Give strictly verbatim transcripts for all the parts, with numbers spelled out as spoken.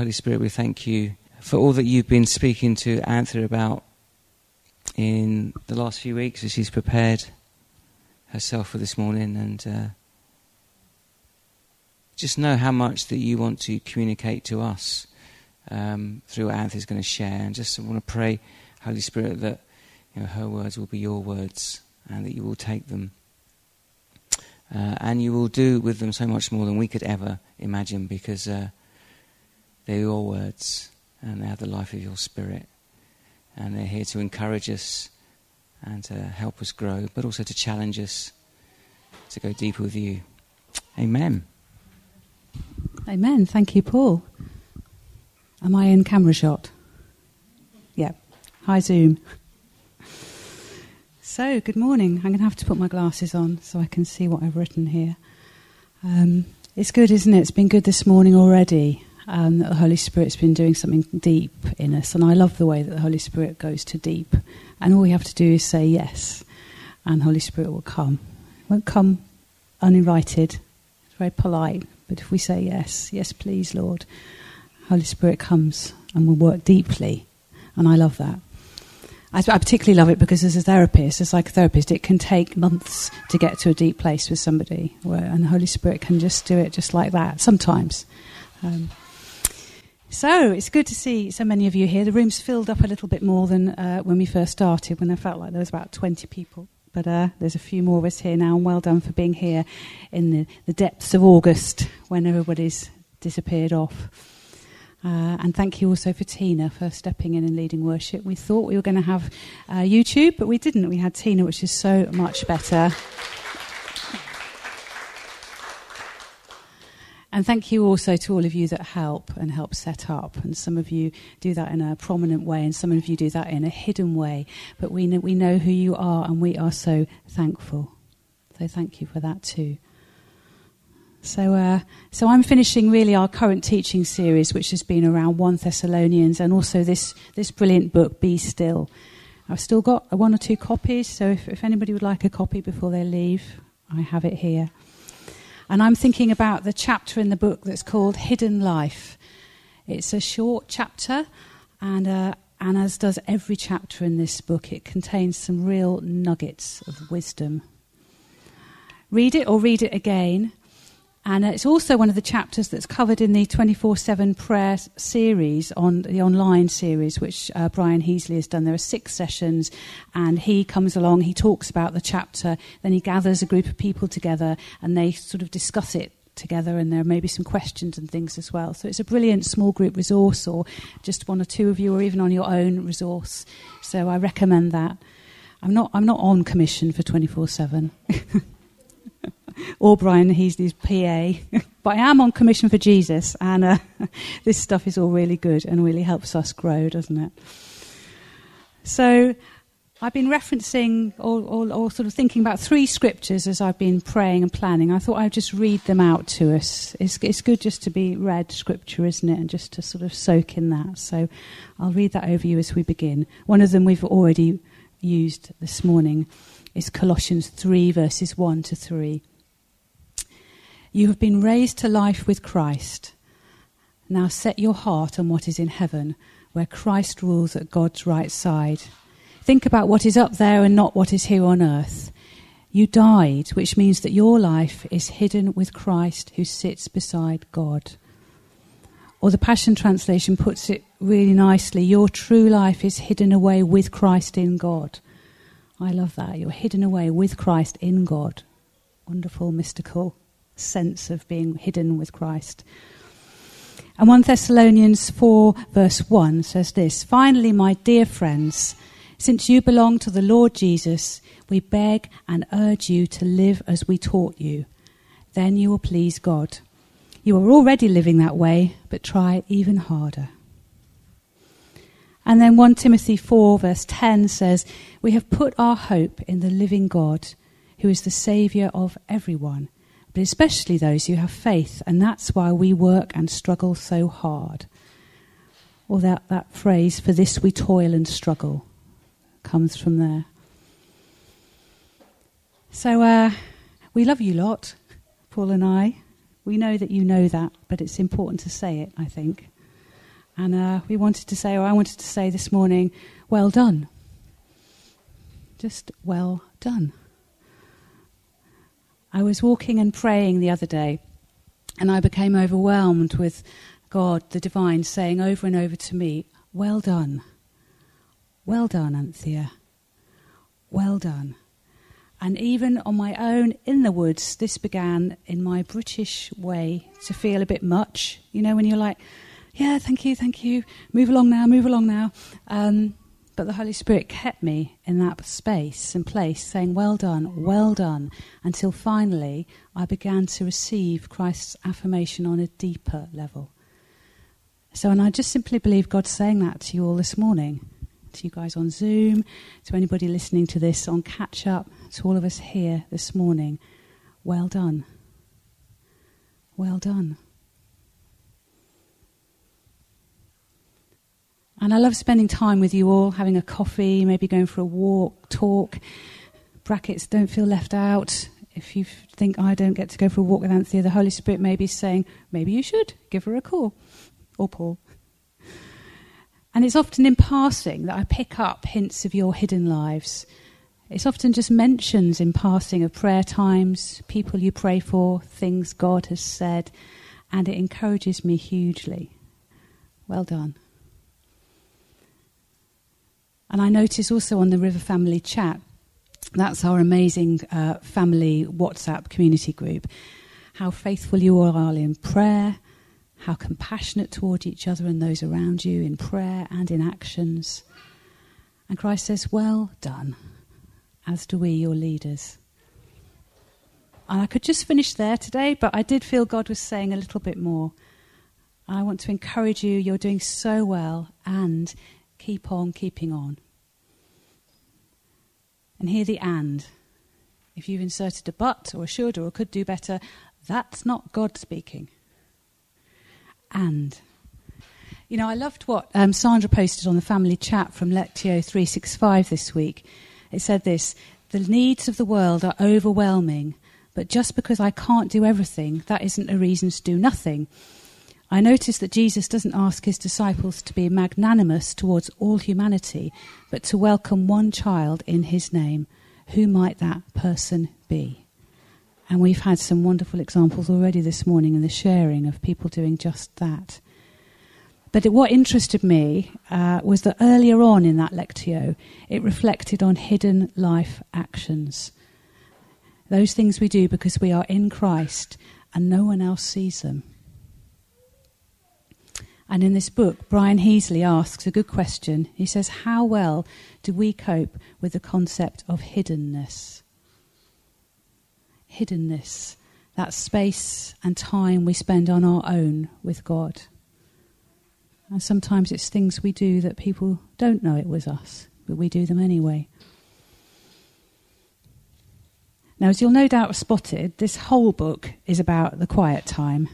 Holy Spirit, we thank you for all that you've been speaking to Anthea about in the last few weeks as she's prepared herself for this morning, and uh, just know how much that you want to communicate to us um, through what Anthea's going to share. And just want to pray, Holy Spirit, that you know, her words will be your words, and that you will take them. Uh, and you will do with them so much more than we could ever imagine, because uh, they're your words and they have the life of your Spirit. And they're here to encourage us and to help us grow, but also to challenge us to go deeper with you. Amen. Amen. Thank you, Paul. Am I in camera shot? Yeah. Hi, Zoom. So, good morning. I'm going to have to put my glasses on so I can see what I've written here. Um, it's good, isn't it? It's been good this morning already. Um, that the Holy Spirit's been doing something deep in us. And I love the way that the Holy Spirit goes to deep. And all we have to do is say yes. And the Holy Spirit will come. It won't come uninvited. It's very polite. But if we say yes, yes please, Lord, Holy Spirit comes and will work deeply. And I love that. I particularly love it because as a therapist, as a psychotherapist, it can take months to get to a deep place with somebody, where, and the Holy Spirit can just do it just like that, sometimes. Um, so it's good to see so many of you here. The room's filled up a little bit more than uh, when we first started, when I felt like there was about twenty people. But uh, there's a few more of us here now, and well done for being here in the, the depths of August when everybody's disappeared off. Uh, and thank you also for Tina for stepping in and leading worship. We thought we were going to have uh, YouTube, but we didn't. We had Tina, which is so much better. And thank you also to all of you that help and help set up. And some of you do that in a prominent way, and some of you do that in a hidden way. But we know, we know who you are, and we are so thankful. So thank you for that too. So uh, so I'm finishing really our current teaching series, which has been around First Thessalonians, and also this, this brilliant book, Be Still. I've still got one or two copies, so if, if anybody would like a copy before they leave, I have it here. And I'm thinking about the chapter in the book that's called Hidden Life. It's a short chapter, and uh, and as does every chapter in this book, it contains some real nuggets of wisdom. Read it or read it again. And it's also one of the chapters that's covered in the twenty-four seven prayer series, on the online series, which uh, Brian Heasley has done. There are six sessions, and he comes along, he talks about the chapter, then he gathers a group of people together, and they sort of discuss it together, and there may be some questions and things as well. So it's a brilliant small group resource, or just one or two of you, or even on your own resource. So I recommend that. I'm not, I'm not on commission for twenty-four seven. Or Brian Heasley's P A. But I am on commission for Jesus, and uh, this stuff is all really good and really helps us grow, doesn't it? So I've been referencing or, or, or sort of thinking about three scriptures as I've been praying and planning. I thought I'd just read them out to us. It's, it's good just to be read scripture, isn't it, and just to sort of soak in that. So I'll read that over you as we begin. One of them we've already used this morning is Colossians three, verses one to three. You have been raised to life with Christ. Now set your heart on what is in heaven, where Christ rules at God's right side. Think about what is up there and not what is here on earth. You died, which means that your life is hidden with Christ, who sits beside God. Or the Passion Translation puts it really nicely, your true life is hidden away with Christ in God. I love that. You're hidden away with Christ in God. Wonderful, mystical sense of being hidden with Christ. And First Thessalonians four verse one says this, "Finally, my dear friends, since you belong to the Lord Jesus, we beg and urge you to live as we taught you. Then you will please God. You are already living that way, but try even harder." And then First Timothy four verse ten says, "We have put our hope in the living God, who is the Saviour of everyone, but especially those who have faith, and that's why we work and struggle so hard." Or that, that phrase, "for this we toil and struggle," comes from there. So uh, we love you lot, Paul and I. We know that you know that, but it's important to say it, I think. And uh, we wanted to say, or I wanted to say this morning, well done. Just well done. I was walking and praying the other day, and I became overwhelmed with God, the divine, saying over and over to me, well done. Well done, Anthea. Well done. And even on my own in the woods, this began in my British way to feel a bit much. You know, when you're like, yeah, thank you, thank you. Move along now, move along now. Um, but the Holy Spirit kept me in that space and place saying, well done, well done, until finally I began to receive Christ's affirmation on a deeper level. So, and I just simply believe God's saying that to you all this morning, to you guys on Zoom, to anybody listening to this on Catch Up, to all of us here this morning. Well done. Well done. And I love spending time with you all, having a coffee, maybe going for a walk, talk. Brackets, don't feel left out. If you think, I don't get to go for a walk with Anthea, the Holy Spirit may be saying, maybe you should give her a call, or Paul. And it's often in passing that I pick up hints of your hidden lives. It's often just mentions in passing of prayer times, people you pray for, things God has said, and it encourages me hugely. Well done. And I notice also on the River Family chat, that's our amazing uh, family WhatsApp community group, how faithful you all are in prayer, how compassionate toward each other and those around you in prayer and in actions. And Christ says, well done, as do we, your leaders. And I could just finish there today, but I did feel God was saying a little bit more. I want to encourage you, you're doing so well, and keep on keeping on. And hear the and. If you've inserted a but or a should or a could do better, that's not God speaking. And, you know, I loved what um, Sandra posted on the family chat from Lectio three sixty-five this week. It said this, the needs of the world are overwhelming, but just because I can't do everything, that isn't a reason to do nothing. I noticed that Jesus doesn't ask his disciples to be magnanimous towards all humanity, but to welcome one child in his name. Who might that person be? And we've had some wonderful examples already this morning in the sharing of people doing just that. But what interested me uh, was that earlier on in that Lectio, it reflected on hidden life actions. Those things we do because we are in Christ and no one else sees them. And in this book, Brian Heasley asks a good question. He says, how well do we cope with the concept of hiddenness? Hiddenness, that space and time we spend on our own with God. And sometimes it's things we do that people don't know it was us, but we do them anyway. Now, as you'll no doubt have spotted, this whole book is about the quiet time.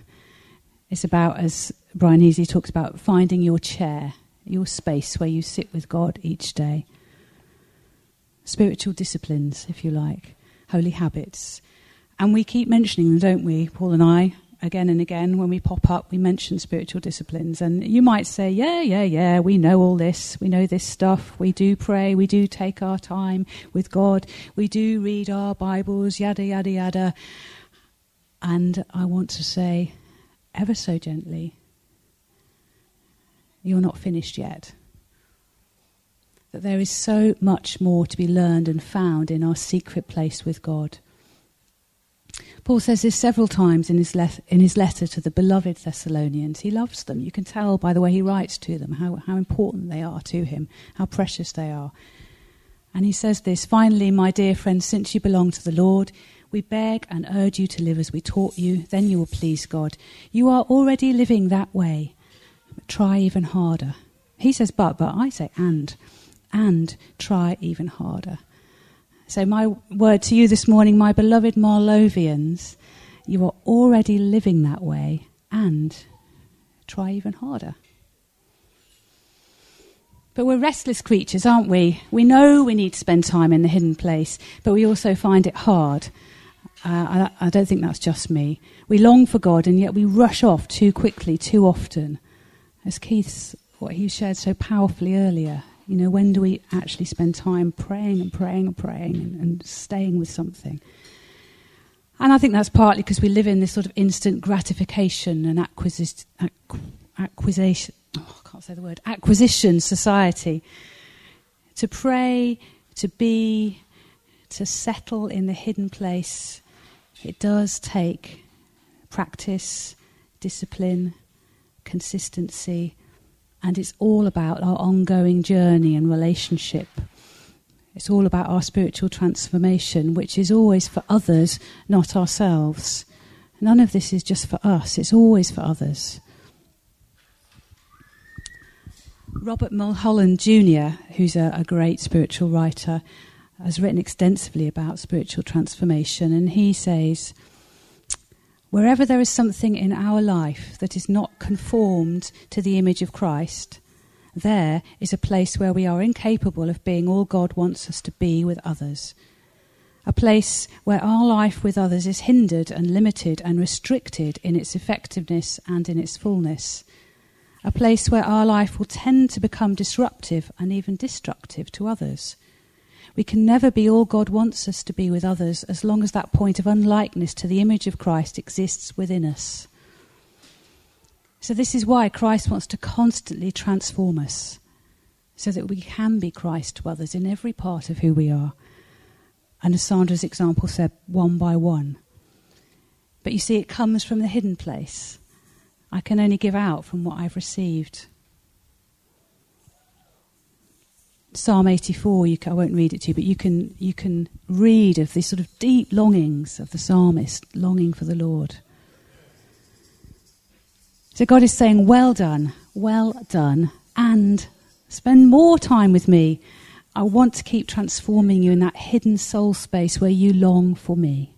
It's about, as Brian Heasley talks about, finding your chair, your space where you sit with God each day. Spiritual disciplines, if you like, holy habits. And we keep mentioning them, don't we, Paul and I, again and again. When we pop up, we mention spiritual disciplines. And you might say, yeah, yeah, yeah, we know all this. We know this stuff. We do pray. We do take our time with God. We do read our Bibles, yada, yada, yada. And I want to say, ever so gently, you're not finished yet. That there is so much more to be learned and found in our secret place with God. Paul says this several times in his, le- in his letter to the beloved Thessalonians. He loves them. You can tell by the way he writes to them how, how important they are to him, how precious they are. And he says this, finally, my dear friends, since you belong to the Lord, we beg and urge you to live as we taught you. Then you will please God. You are already living that way. Try even harder. He says but, but I say and. And try even harder. So my word to you this morning, my beloved Marlovians, you are already living that way, and try even harder. But we're restless creatures, aren't we? We know we need to spend time in the hidden place, but we also find it hard. Uh, I, I don't think that's just me. We long for God, and yet we rush off too quickly, too often. as Keith's, what he shared so powerfully earlier, you know, when do we actually spend time praying and praying and praying and, and staying with something? And I think that's partly because we live in this sort of instant gratification and acquisition, acqu- acquisition oh, I can't say the word, acquisition society. To pray, to be, to settle in the hidden place, it does take practice, discipline, consistency, and it's all about our ongoing journey and relationship. It's all about our spiritual transformation, which is always for others, not ourselves. None of this is just for us. It's always for others. Robert Mulholland Junior, who's a, a great spiritual writer, has written extensively about spiritual transformation, and he says, wherever there is something in our life that is not conformed to the image of Christ, there is a place where we are incapable of being all God wants us to be with others. A place where our life with others is hindered and limited and restricted in its effectiveness and in its fullness. A place where our life will tend to become disruptive and even destructive to others. We can never be all God wants us to be with others as long as that point of unlikeness to the image of Christ exists within us. So this is why Christ wants to constantly transform us, so that we can be Christ to others in every part of who we are. And as Sandra's example said, one by one. But you see, it comes from the hidden place. I can only give out from what I've received. Psalm eighty-four, you can, I won't read it to you, but you can you can read of these sort of deep longings of the psalmist, longing for the Lord. So God is saying, well done, well done, and spend more time with me. I want to keep transforming you in that hidden soul space where you long for me.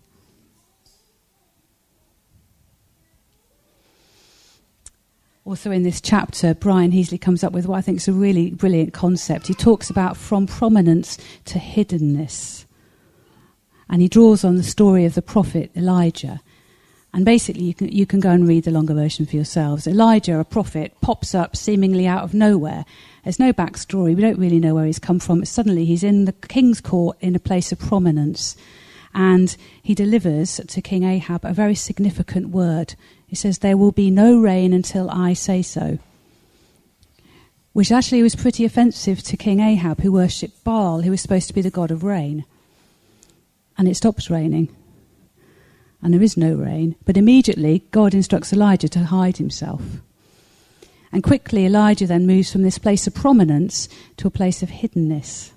Also in this chapter, Brian Heasley comes up with what I think is a really brilliant concept. He talks about from prominence to hiddenness. And he draws on the story of the prophet Elijah. And basically, you can, you can go and read the longer version for yourselves. Elijah, a prophet, pops up seemingly out of nowhere. There's no backstory. We don't really know where he's come from. But suddenly, he's in the king's court in a place of prominence. And he delivers to King Ahab a very significant word. He says, there will be no rain until I say so. Which actually was pretty offensive to King Ahab, who worshipped Baal, who was supposed to be the god of rain. And it stops raining. And there is no rain. But immediately, God instructs Elijah to hide himself. And quickly, Elijah then moves from this place of prominence to a place of hiddenness.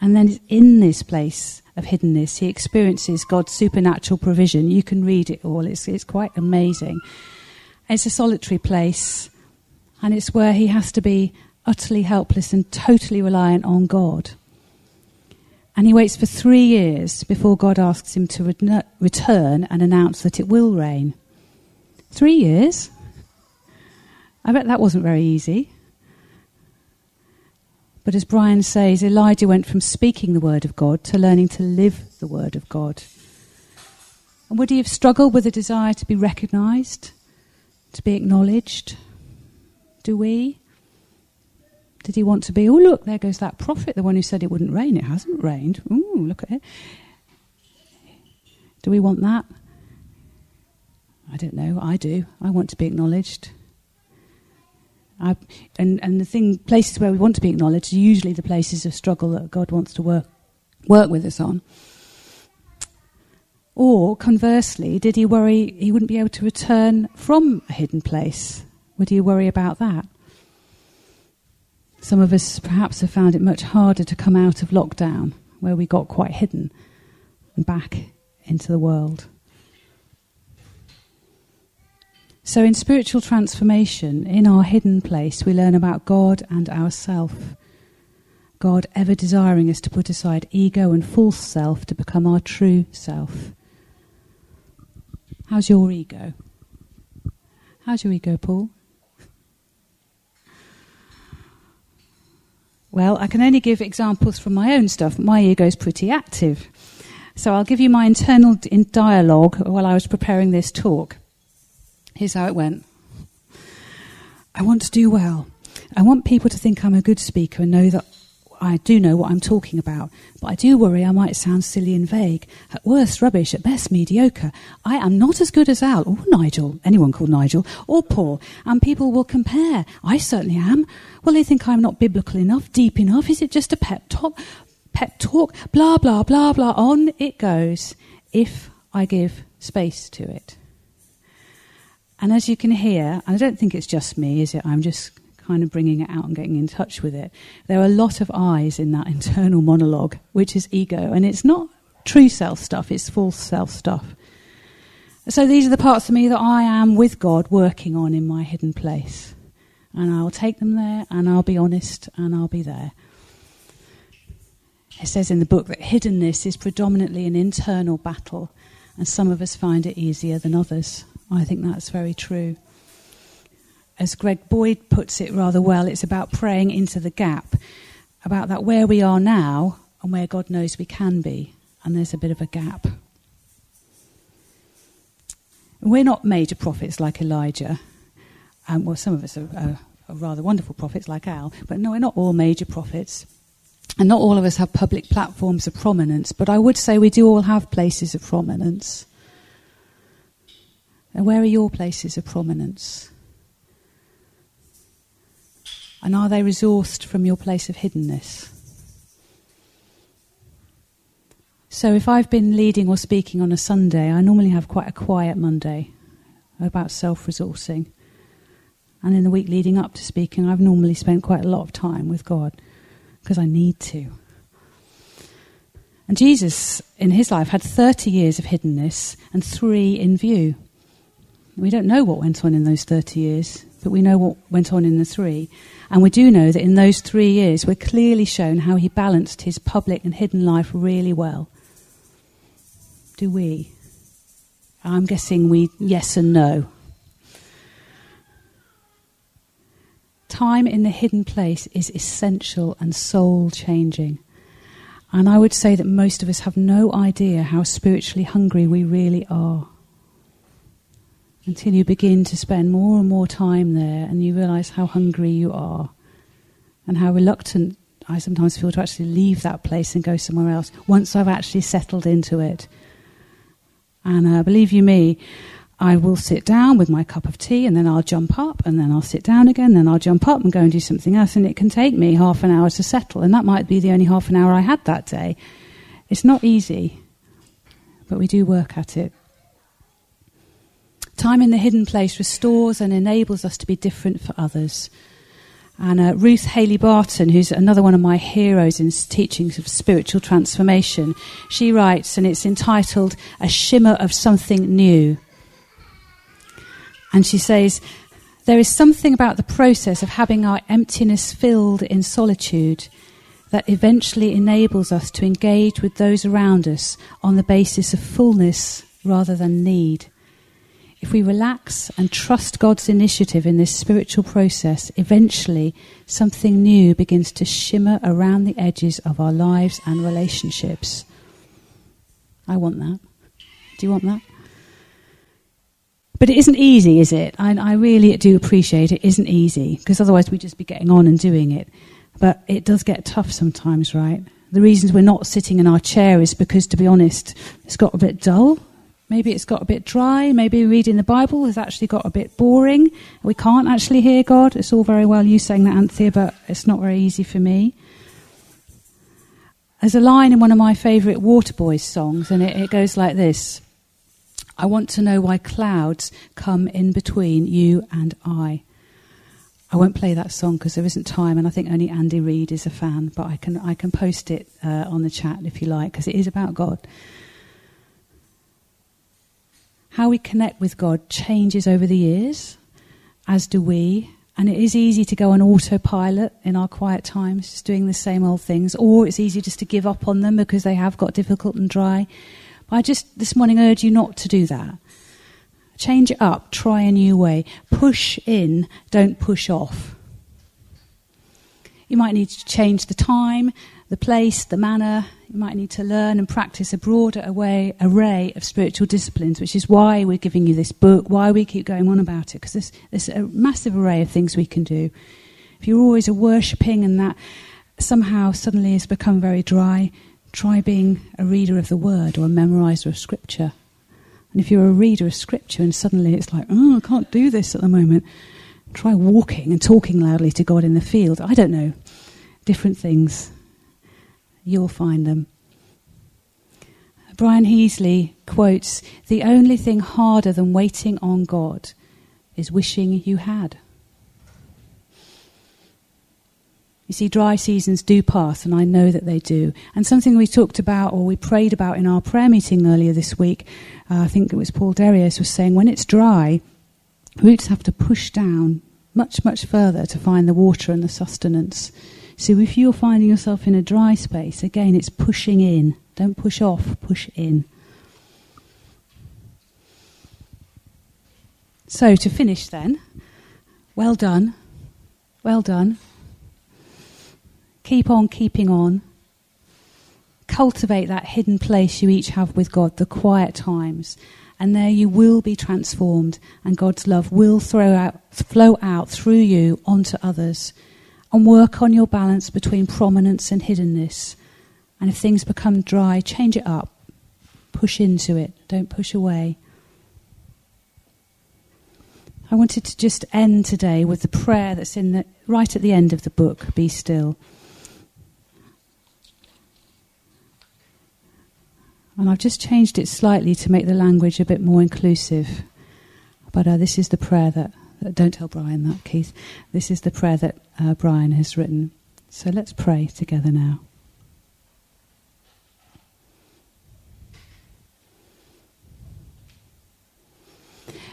And then in this place of hiddenness, he experiences God's supernatural provision. You can read it all. It's, it's quite amazing. It's a solitary place, and it's where he has to be utterly helpless and totally reliant on God. And he waits for three years before God asks him to re- return and announce that it will rain. Three years? I bet that wasn't very easy. But as Brian says, Elijah went from speaking the word of God to learning to live the word of God. And would he have struggled with a desire to be recognised, to be acknowledged? Do we? Did he want to be, oh look, there goes that prophet, the one who said it wouldn't rain. It hasn't rained. Ooh, look at it. Do we want that? I don't know. I do. I want to be acknowledged. I, and, and the thing, places where we want to be acknowledged are usually the places of struggle that God wants to work, work with us on. Or, conversely, did he worry he wouldn't be able to return from a hidden place? Would he worry about that? Some of us perhaps have found it much harder to come out of lockdown, where we got quite hidden, and back into the world. So in spiritual transformation, in our hidden place, we learn about God and ourself. God ever desiring us to put aside ego and false self to become our true self. How's your ego? How's your ego, Paul? Well, I can only give examples from my own stuff. My ego's pretty active. So I'll give you my internal dialogue while I was preparing this talk. Here's how it went. I want to do well. I want people to think I'm a good speaker and know that I do know what I'm talking about. But I do worry I might sound silly and vague. At worst, rubbish. At best, mediocre. I am not as good as Al, or Nigel, anyone called Nigel, or Paul. And people will compare. I certainly am. Will they think I'm not biblical enough, deep enough? Is it just a pep talk? Pep talk? Blah, blah, blah, blah. On it goes if I give space to it. And as you can hear, I don't think it's just me, is it? I'm just kind of bringing it out and getting in touch with it. There are a lot of eyes in that internal monologue, which is ego. And it's not true self stuff, it's false self stuff. So these are the parts of me that I am with God working on in my hidden place. And I'll take them there, and I'll be honest, and I'll be there. It says in the book that hiddenness is predominantly an internal battle, and some of us find it easier than others. I think that's very true. As Greg Boyd puts it rather well, it's about praying into the gap, about that where we are now and where God knows we can be, and there's a bit of a gap. We're not major prophets like Elijah. Um, well, some of us are, are, are rather wonderful prophets like Al, but no, we're not all major prophets. And not all of us have public platforms of prominence, but I would say we do all have places of prominence. And where are your places of prominence? And are they resourced from your place of hiddenness? So if I've been leading or speaking on a Sunday, I normally have quite a quiet Monday about self-resourcing. And in the week leading up to speaking, I've normally spent quite a lot of time with God because I need to. And Jesus, in his life, had thirty years of hiddenness and three in view. We don't know what went on in those thirty years, but we know what went on in the three. And we do know that in those three years, we're clearly shown how he balanced his public and hidden life really well. Do we? I'm guessing we, yes and no. Time in the hidden place is essential and soul-changing. And I would say that most of us have no idea how spiritually hungry we really are, until you begin to spend more and more time there and you realise how hungry you are and how reluctant I sometimes feel to actually leave that place and go somewhere else once I've actually settled into it. And uh, believe you me, I will sit down with my cup of tea and then I'll jump up and then I'll sit down again, then I'll jump up and go and do something else, and it can take me half an hour to settle, and that might be the only half an hour I had that day. It's not easy, but we do work at it. Time in the hidden place restores and enables us to be different for others. And uh, Ruth Haley Barton, who's another one of my heroes in teachings of spiritual transformation, she writes, and it's entitled, A Shimmer of Something New. And she says, there is something about the process of having our emptiness filled in solitude that eventually enables us to engage with those around us on the basis of fullness rather than need. If we relax and trust God's initiative in this spiritual process, eventually something new begins to shimmer around the edges of our lives and relationships. I want that. Do you want that? But it isn't easy, is it? I, I really do appreciate it isn't easy, because otherwise we'd just be getting on and doing it. But it does get tough sometimes, right? The reasons we're not sitting in our chair is because, to be honest, it's got a bit dull. Maybe it's got a bit dry. Maybe reading the Bible has actually got a bit boring. We can't actually hear God. It's all very well you saying that, Anthea, but it's not very easy for me. There's a line in one of my favourite Waterboys songs, and it, it goes like this. I want to know why clouds come in between you and I. I won't play that song because there isn't time, and I think only Andy Reid is a fan, but I can, I can post it uh, on the chat if you like, because it is about God. How we connect with God changes over the years, as do we. And it is easy to go on autopilot in our quiet times, just doing the same old things. Or it's easy just to give up on them because they have got difficult and dry. But I just this morning urge you not to do that. Change it up. Try a new way. Push in. Don't push off. You might need to change the time. the place, the manner. You might need to learn and practice a broader array of spiritual disciplines, which is why we're giving you this book, why we keep going on about it, because there's, there's a massive array of things we can do. If you're always worshipping and that somehow suddenly has become very dry, try being a reader of the Word or a memoriser of Scripture. And if you're a reader of Scripture and suddenly it's like, oh, I can't do this at the moment, try walking and talking loudly to God in the field. I don't know. Different things. You'll find them. Brian Heasley quotes, "The only thing harder than waiting on God is wishing you had." You see, dry seasons do pass, and I know that they do. And something we talked about or we prayed about in our prayer meeting earlier this week, uh, I think it was Paul Darius was saying, when it's dry, roots have to push down much, much further to find the water and the sustenance. So if you're finding yourself in a dry space, again, it's pushing in. Don't push off, push in. So to finish then, well done, well done. Keep on keeping on. Cultivate that hidden place you each have with God, the quiet times. And there you will be transformed, and God's love will throw out, flow out through you onto others. And work on your balance between prominence and hiddenness. And if things become dry, change it up. Push into it. Don't push away. I wanted to just end today with the prayer that's in the right at the end of the book, Be Still. And I've just changed it slightly to make the language a bit more inclusive. But uh, this is the prayer that, uh, don't tell Brian that, Keith. This is the prayer that uh, Brian has written. So let's pray together now.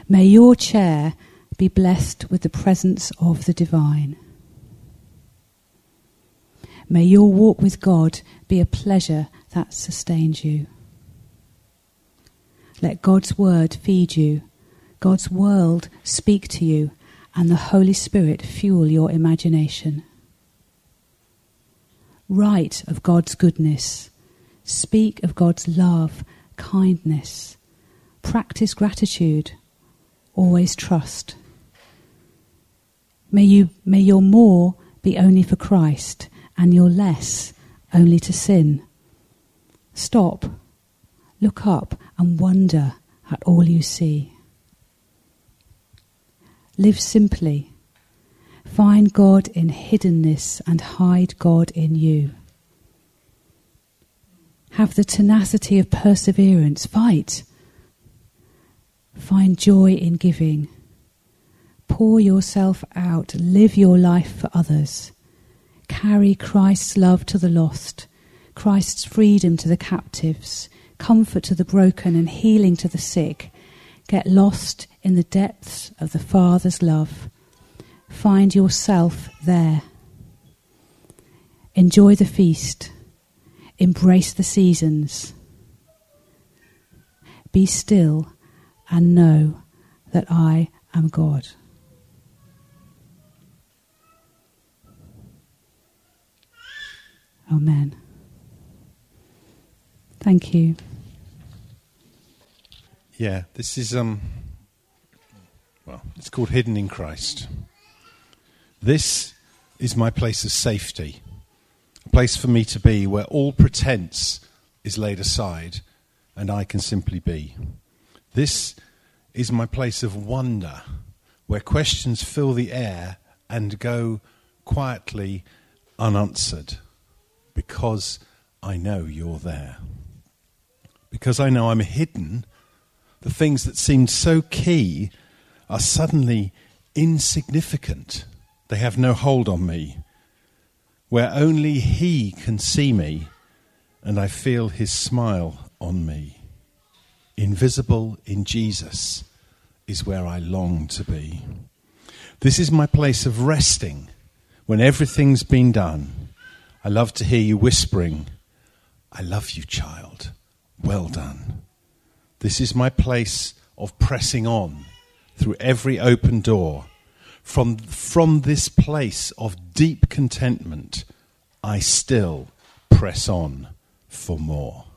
May your chair be blessed with the presence of the divine. May your walk with God be a pleasure that sustains you. Let God's word feed you, God's world speak to you, and the Holy Spirit fuel your imagination. Write of God's goodness, speak of God's love, kindness, practice gratitude, always trust. May you, may your more be only for Christ, and your less only to sin. Stop. Look up and wonder at all you see. Live simply. Find God in hiddenness and hide God in you. Have the tenacity of perseverance. Fight. Find joy in giving. Pour yourself out. Live your life for others. Carry Christ's love to the lost, Christ's freedom to the captives, comfort to the broken and healing to the sick. Get lost in the depths of the Father's love. Find yourself there. Enjoy the feast. Embrace the seasons. Be still and know that I am God. Amen. Thank you. Yeah, this is, um, well, it's called Hidden in Christ. This is my place of safety, a place for me to be where all pretense is laid aside and I can simply be. This is my place of wonder, where questions fill the air and go quietly unanswered. Because I know you're there. Because I know I'm hidden, the things that seemed so key are suddenly insignificant. They have no hold on me. Where only He can see me, and I feel His smile on me. Invisible in Jesus is where I long to be. This is my place of resting when everything's been done. I love to hear you whispering, I love you, child. Well done. This is my place of pressing on through every open door. From, from this place of deep contentment, I still press on for more.